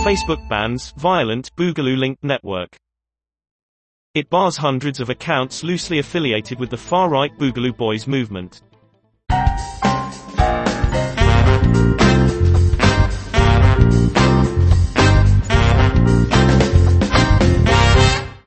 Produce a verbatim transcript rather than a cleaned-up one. Facebook bans violent Boogaloo-linked network. It bars hundreds of accounts loosely affiliated with the far-right Boogaloo Boys movement.